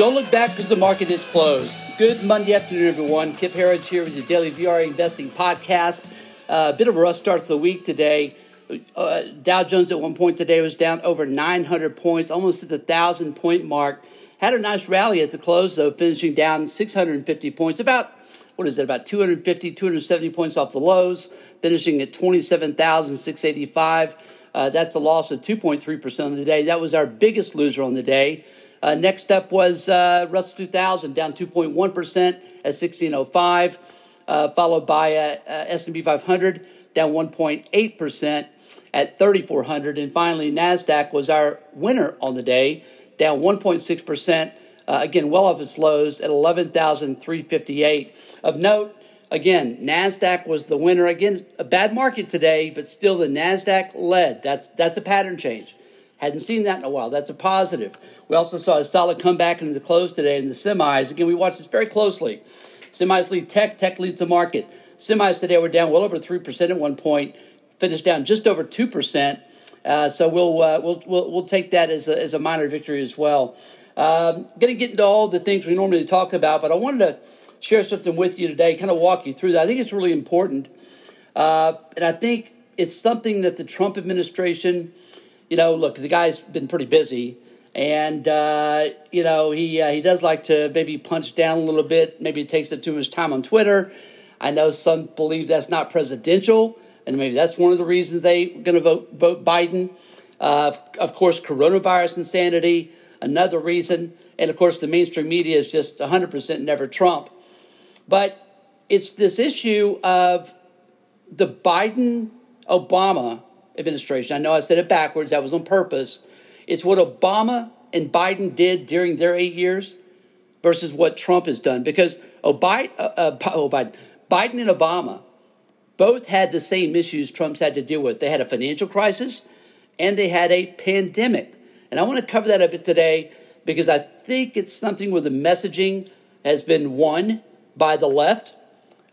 Don't look back because the market is closed. Good Monday afternoon, everyone. Kip Harrods here with your Daily VR Investing Podcast. A bit of a rough start to the week today. Dow Jones at one point today was down over 900 points, almost at the 1,000-point mark. Had a nice rally at the close, though, finishing down 650 points, about 250, 270 points off the lows, finishing at 27,685. That's a loss of 2.3% on the day. That was our biggest loser on the day. Next up was Russell 2000, down 2.1% at 1605, followed by S&P 500, down 1.8% at 3400. And finally, NASDAQ was our winner on the day, down 1.6%, again, well off its lows at 11,358. Of note, again, NASDAQ was the winner. Again, a bad market today, but still the NASDAQ led. That's a pattern change. Hadn't seen that in a while. That's a positive. We also saw a solid comeback in the close today in the semis. Again, we watched this very closely. Semis lead tech. Tech leads the market. Semis today were down well over 3% at one point, finished down just over 2%. So we'll take that as a minor victory as well. Going to get into all the things we normally talk about, but I wanted to share something with you today, kind of walk you through that. I think it's really important, and I think it's something that the Trump administration. You know, look, the guy's been pretty busy, and, you know, he does like to maybe punch down a little bit. Maybe it takes up too much time on Twitter. I know some believe that's not presidential, and maybe that's one of the reasons they're going to vote Biden. Of course, coronavirus insanity, another reason. And, of course, the mainstream media is just 100% never Trump. But it's this issue of the Biden-Obama administration. I know I said it backwards. That was on purpose. It's what Obama and Biden did during their 8 years versus what Trump has done. Because Biden and Obama both had the same issues Trump's had to deal with. They had a financial crisis and they had a pandemic. And I want to cover that a bit today because I think it's something where the messaging has been won by the left.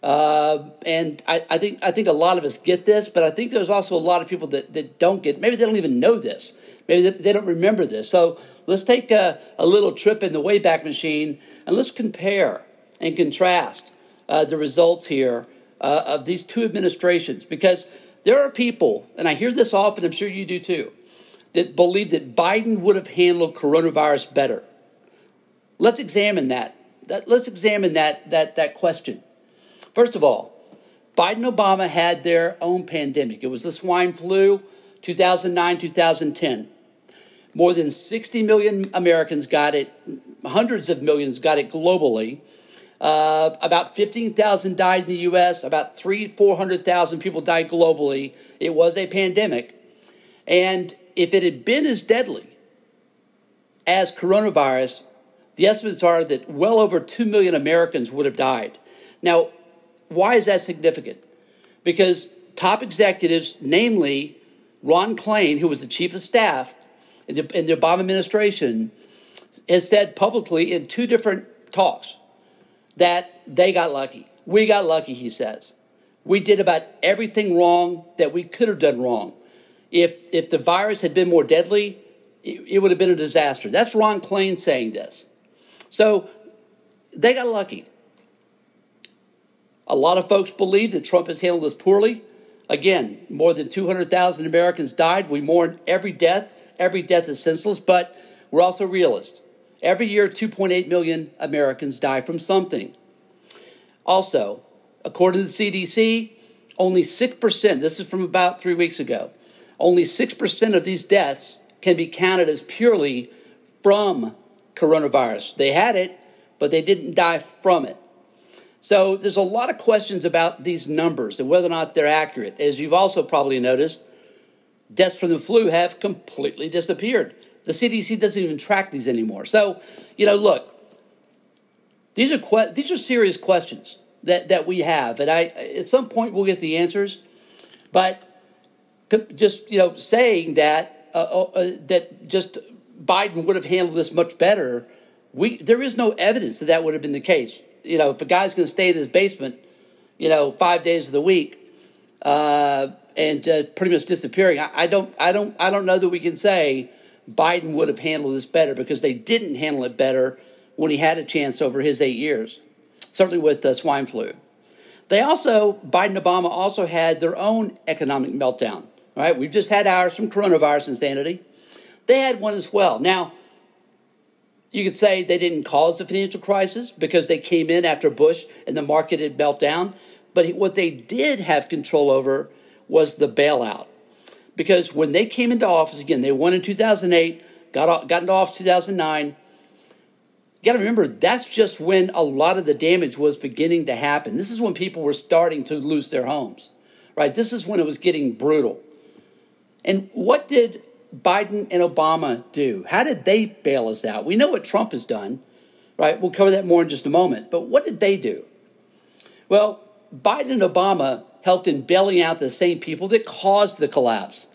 And I think a lot of us get this, but I think there's also a lot of people that don't get. Maybe they don't even know this. Maybe they don't remember this. So let's take a little trip in the Wayback Machine and let's compare and contrast the results here of these two administrations. Because there are people, and I hear this often, I'm sure you do too, that believe that Biden would have handled coronavirus better. Let's examine that. Let's examine that question. First of all, Biden and Obama had their own pandemic. It was the swine flu, 2009-2010. More than 60 million Americans got it. Hundreds of millions got it globally. About 15,000 died in the U.S. About 400,000 people died globally. It was a pandemic. And if it had been as deadly as coronavirus, the estimates are that well over 2 million Americans would have died. Now, why is that significant? Because top executives, namely Ron Klain, who was the chief of staff in the Obama administration, has said publicly in two different talks that they got lucky. We got lucky, he says. We did about everything wrong that we could have done wrong. If the virus had been more deadly, it would have been a disaster. That's Ron Klain saying this. So they got lucky. A lot of folks believe that Trump has handled this poorly. Again, more than 200,000 Americans died. We mourn every death. Every death is senseless, but we're also realists. Every year, 2.8 million Americans die from something. Also, according to the CDC, only 6%, this is from about 3 weeks ago, only 6% of these deaths can be counted as purely from coronavirus. They had it, but they didn't die from it. So there's a lot of questions about these numbers and whether or not they're accurate. As you've also probably noticed, deaths from the flu have completely disappeared. The CDC doesn't even track these anymore. So, you know, look, these are serious questions that we have. And at some point we'll get the answers. But just, you know, saying that that just Biden would have handled this much better, there is no evidence that would have been the case. You know, if a guy's going to stay in his basement, you know, 5 days of the week, and pretty much disappearing, I don't know that we can say Biden would have handled this better because they didn't handle it better when he had a chance over his 8 years, certainly with the swine flu. They also, Biden and Obama also had their own economic meltdown, right? We've just had ours from coronavirus insanity. They had one as well. Now, you could say they didn't cause the financial crisis because they came in after Bush and the market had meltdown. But what they did have control over was the bailout. Because when they came into office, again, they won in 2008, got into office in 2009. You got to remember, that's just when a lot of the damage was beginning to happen. This is when people were starting to lose their homes, right? This is when it was getting brutal. And what did Biden and Obama do? How did they bail us out? We know what Trump has done, right? We'll cover that more in just a moment. But what did they do? Well, Biden and Obama helped in bailing out the same people that caused the collapse.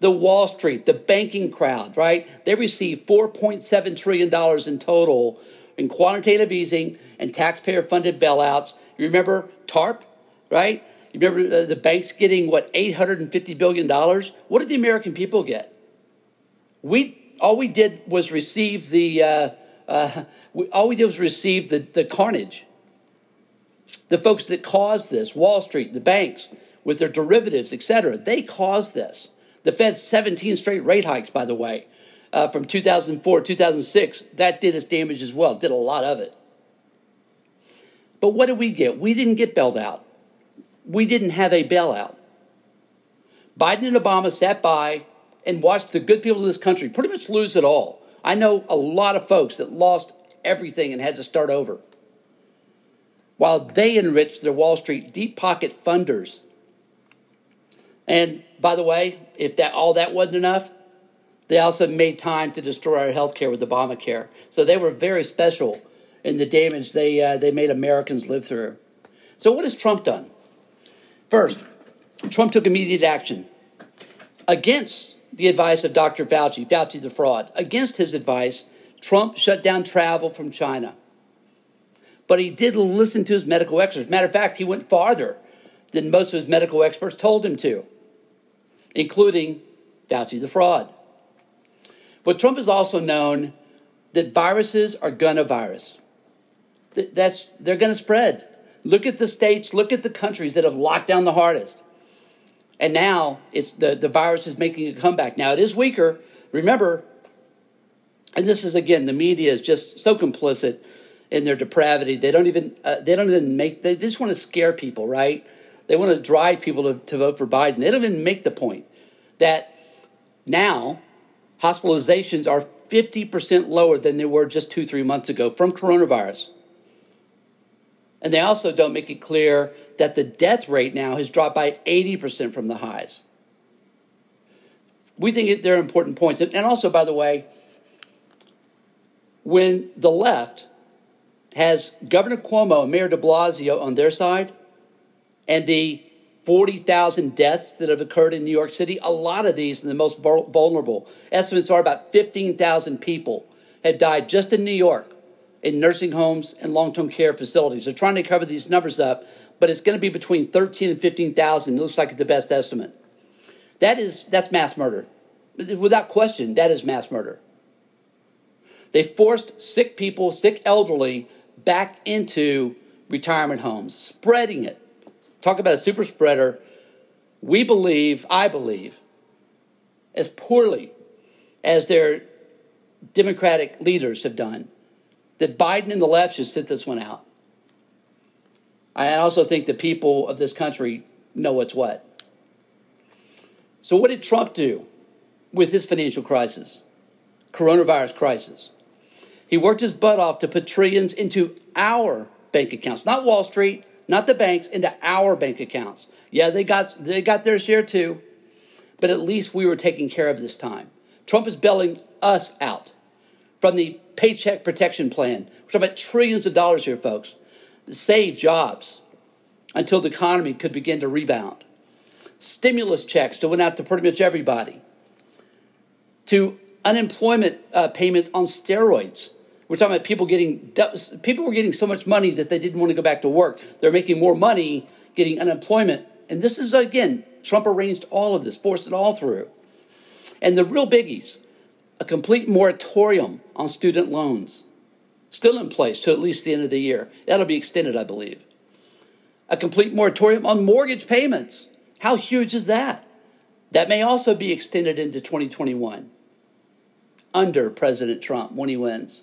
The Wall Street, the banking crowd, right? They received $4.7 trillion in total in quantitative easing and taxpayer-funded bailouts. You remember TARP, right? You remember the banks getting, what, $850 billion? What did the American people get? All we did was receive the carnage. The folks that caused this, Wall Street, the banks, with their derivatives, et cetera, they caused this. The Fed's 17 straight rate hikes, by the way, from 2004 to 2006, that did its damage as well, did a lot of it. But what did we get? We didn't get bailed out. We didn't have a bailout. Biden and Obama sat by and watched the good people of this country pretty much lose it all. I know a lot of folks that lost everything and had to start over, while they enriched their Wall Street deep pocket funders. And by the way, if that all that wasn't enough, they also made time to destroy our health care with Obamacare. So they were very special in the damage they made Americans live through. So what has Trump done? First, Trump took immediate action against the advice of Dr. Fauci, Fauci the fraud. Against his advice, Trump shut down travel from China. But he did listen to his medical experts. Matter of fact, he went farther than most of his medical experts told him to, including Fauci the fraud. But Trump is also known that viruses are gonna virus. They're gonna spread. Look at the states, look at the countries that have locked down the hardest. And now it's the virus is making a comeback. Now it is weaker. Remember, and this is again, the media is just so complicit in their depravity. They just want to scare people, right? They want to drive people to vote for Biden. They don't even make the point that now hospitalizations are 50% lower than they were just 2-3 months ago from coronavirus. And they also don't make it clear that the death rate now has dropped by 80% from the highs. We think they're important points. And also, by the way, when the left has Governor Cuomo and Mayor de Blasio on their side, and the 40,000 deaths that have occurred in New York City, a lot of these are the most vulnerable. Estimates are about 15,000 people have died just in New York in nursing homes and long-term care facilities. They're trying to cover these numbers up, but it's going to be between 13 and 15,000. It looks like the best estimate. That's mass murder. Without question, that is mass murder. They forced sick people, sick elderly, back into retirement homes, spreading it. Talk about a super spreader. I believe, as poorly as their Democratic leaders have done, that Biden and the left should sit this one out. I also think the people of this country know what's what. So what did Trump do with his financial crisis, coronavirus crisis? He worked his butt off to put trillions into our bank accounts, not Wall Street, not the banks, into our bank accounts. Yeah, they got their share too, but at least we were taken care of this time. Trump is bailing us out from the Paycheck Protection Plan. We're talking about trillions of dollars here, folks. Save jobs until the economy could begin to rebound. Stimulus checks that went out to pretty much everybody. To unemployment payments on steroids. We're talking about people were getting so much money that they didn't want to go back to work. They're making more money getting unemployment. And this is, again, Trump arranged all of this, forced it all through. And the real biggies, a complete moratorium on student loans. still in place to at least the end of the year. That'll be extended, I believe. A complete moratorium on mortgage payments. How huge is that? That may also be extended into 2021 under President Trump when he wins.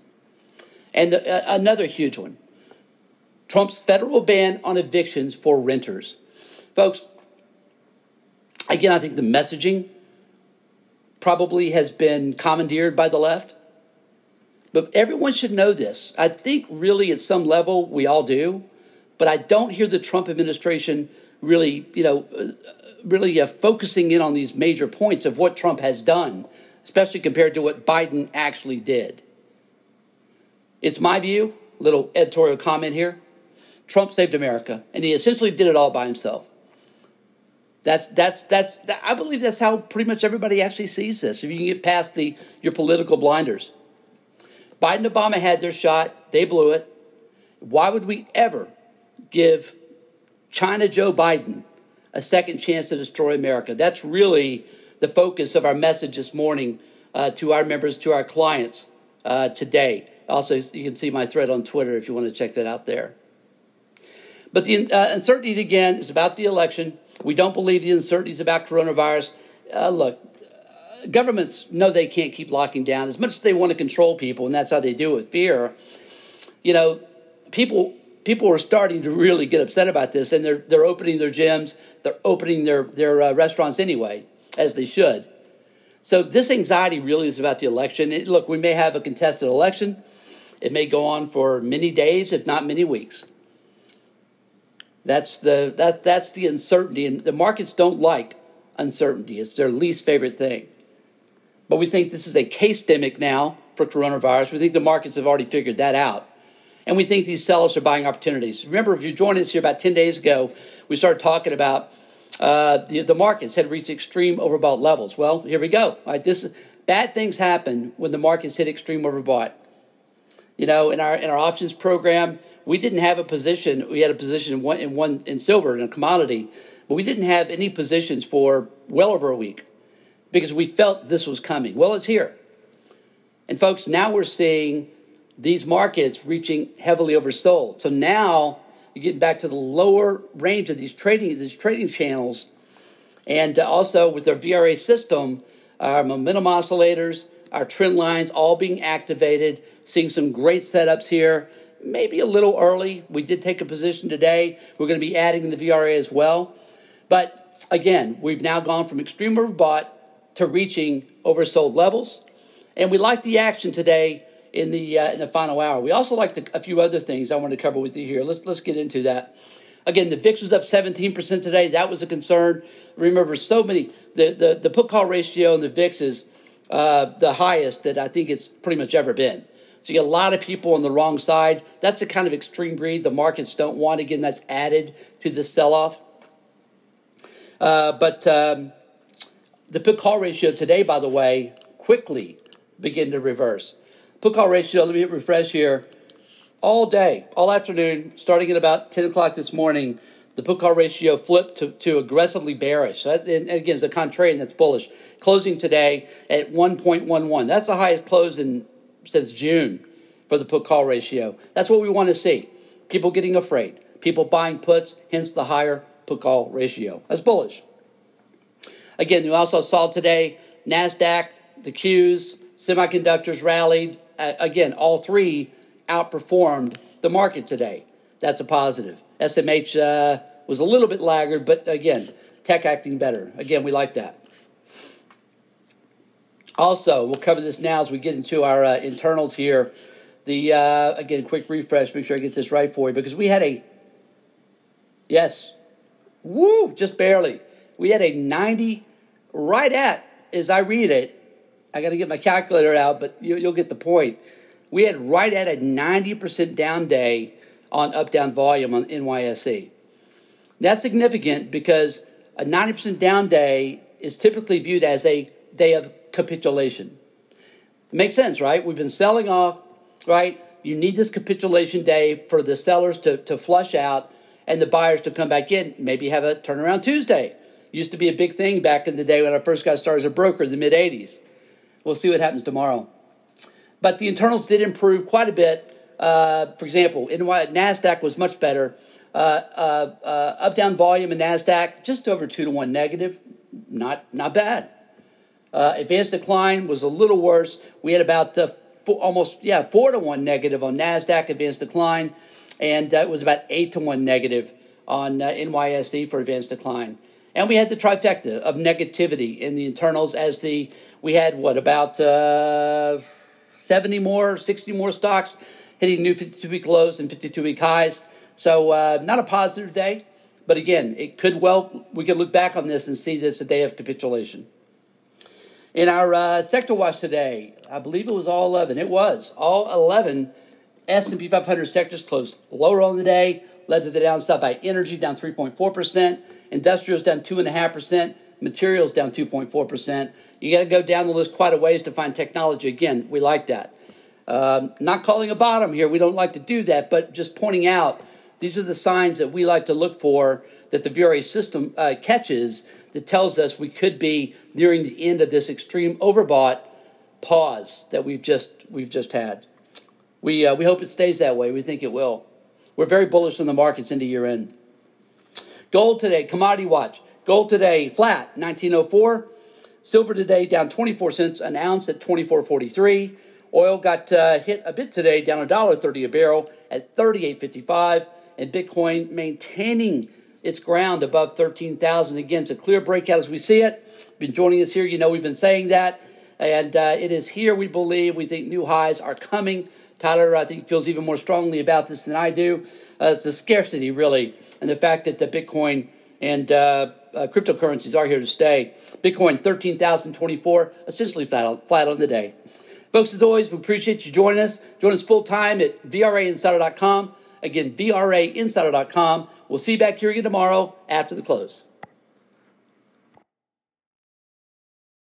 And another huge one, Trump's federal ban on evictions for renters. Folks, again, I think the messaging probably has been commandeered by the left. But everyone should know this. I think really at some level we all do. But I don't hear the Trump administration really, really focusing in on these major points of what Trump has done, especially compared to what Biden actually did. It's my view, little editorial comment here, Trump saved America, and he essentially did it all by himself. I believe that's how pretty much everybody actually sees this, if you can get past your political blinders. Biden and Obama had their shot. They blew it. Why would we ever give China Joe Biden a second chance to destroy America? That's really the focus of our message this morning to our members, to our clients today. Also, you can see my thread on Twitter if you want to check that out there. But the uncertainty, again, is about the election. We don't believe the uncertainties about coronavirus. Look, governments know they can't keep locking down as much as they want to control people, and that's how they do it with fear. People are starting to really get upset about this, and they're opening their gyms. They're opening their restaurants anyway, as they should. So this anxiety really is about the election. Look, we may have a contested election. It may go on for many days, if not many weeks. That's the uncertainty, and the markets don't like uncertainty. It's their least favorite thing. But we think this is a case demic now for coronavirus. We think the markets have already figured that out. And we think these sellers are buying opportunities. Remember, if you joined us here about 10 days ago, we started talking about the markets had reached extreme overbought levels. Well, here we go. All right, bad things happen when the markets hit extreme overbought. In our options program, we didn't have a position. We had a position in silver in a commodity, but we didn't have any positions for well over a week because we felt this was coming. Well, it's here. And folks, now we're seeing these markets reaching heavily oversold. So now you're getting back to the lower range of these trading channels. And also with our VRA system, our momentum oscillators, our trend lines all being activated, seeing some great setups here, maybe a little early. We did take a position today. We're going to be adding the VRA as well. But again, we've now gone from extreme overbought to reaching oversold levels. And we like the action today in the final hour. We also like a few other things I want to cover with you here. Let's get into that. Again, the VIX was up 17% today. That was a concern. Remember, so many the put call ratio in the VIX is the highest that I think it's pretty much ever been. So you get a lot of people on the wrong side. That's the kind of extreme breed the markets don't want. Again, that's added to the sell-off. But the put call ratio today, by the way, quickly began to reverse. Put call ratio, let me hit refresh here. All day, all afternoon, starting at about 10 o'clock this morning, the put call ratio flipped to aggressively bearish. So that, and again, it's a contrarian that's bullish. Closing today at 1.11. That's the highest close since June for the put call ratio. That's what we want to see. People getting afraid. People buying puts, hence the higher put call ratio. That's bullish. Again, you also saw today NASDAQ, the Qs, semiconductors rallied. Again, all three outperformed the market today. That's a positive. SMH was a little bit laggard, but again, tech acting better. Again, we like that. Also, we'll cover this now as we get into our internals here. Again, quick refresh, make sure I get this right for you, because we had just barely. We had a 90 right at, as I read it, I got to get my calculator out, but you'll get the point. We had right at a 90% down day on up-down volume on NYSE. That's significant because a 90% down day is typically viewed as a day of capitulation. It makes sense, right? We've been selling off, right? You need this capitulation day for the sellers to flush out and the buyers to come back in, maybe have a turnaround Tuesday. Used to be a big thing back in the day when I first got started as a broker in the mid-'80s. We'll see what happens tomorrow. But the internals did improve quite a bit For example, NASDAQ was much better. Up-down volume in NASDAQ, just over 2-to-1 negative. Not bad. Advanced decline was a little worse. We had about almost 4-to-1 negative on NASDAQ advanced decline, and it was about 8-to-1 negative on NYSE for advanced decline. And we had the trifecta of negativity in the internals as we had, 60 more stocks hitting new 52-week lows and 52-week highs. So not a positive day, but again, we could look back on this and see this a day of capitulation. In our sector watch today, I believe it was all 11. It was all 11 S&P 500 sectors closed lower on the day, led to the downside by energy down 3.4%, industrials down 2.5%, materials down 2.4%. You got to go down the list quite a ways to find technology. Again, we like that. Not calling a bottom here. We don't like to do that, but just pointing out these are the signs that we like to look for that the VRA system catches that tells us we could be nearing the end of this extreme overbought pause that we've just had. We hope it stays that way. We think it will. We're very bullish on the markets into year end. Gold today, commodity watch. Gold today flat, 1904. Silver today down 24 cents an ounce at 24.43. Oil got hit a bit today, down $1.30 a barrel at 38.55. And Bitcoin maintaining its ground above 13,000. Again, it's a clear breakout as we see it. Been joining us here. You know we've been saying that. And it is here, we believe. We think new highs are coming. Tyler, I think, feels even more strongly about this than I do. It's the scarcity, really, and the fact that the Bitcoin and cryptocurrencies are here to stay. Bitcoin, 13,024, essentially flat on the day. Folks, as always, we appreciate you joining us. Join us full-time at VRAinsider.com. Again, VRAinsider.com. We'll see you back here again tomorrow after the close.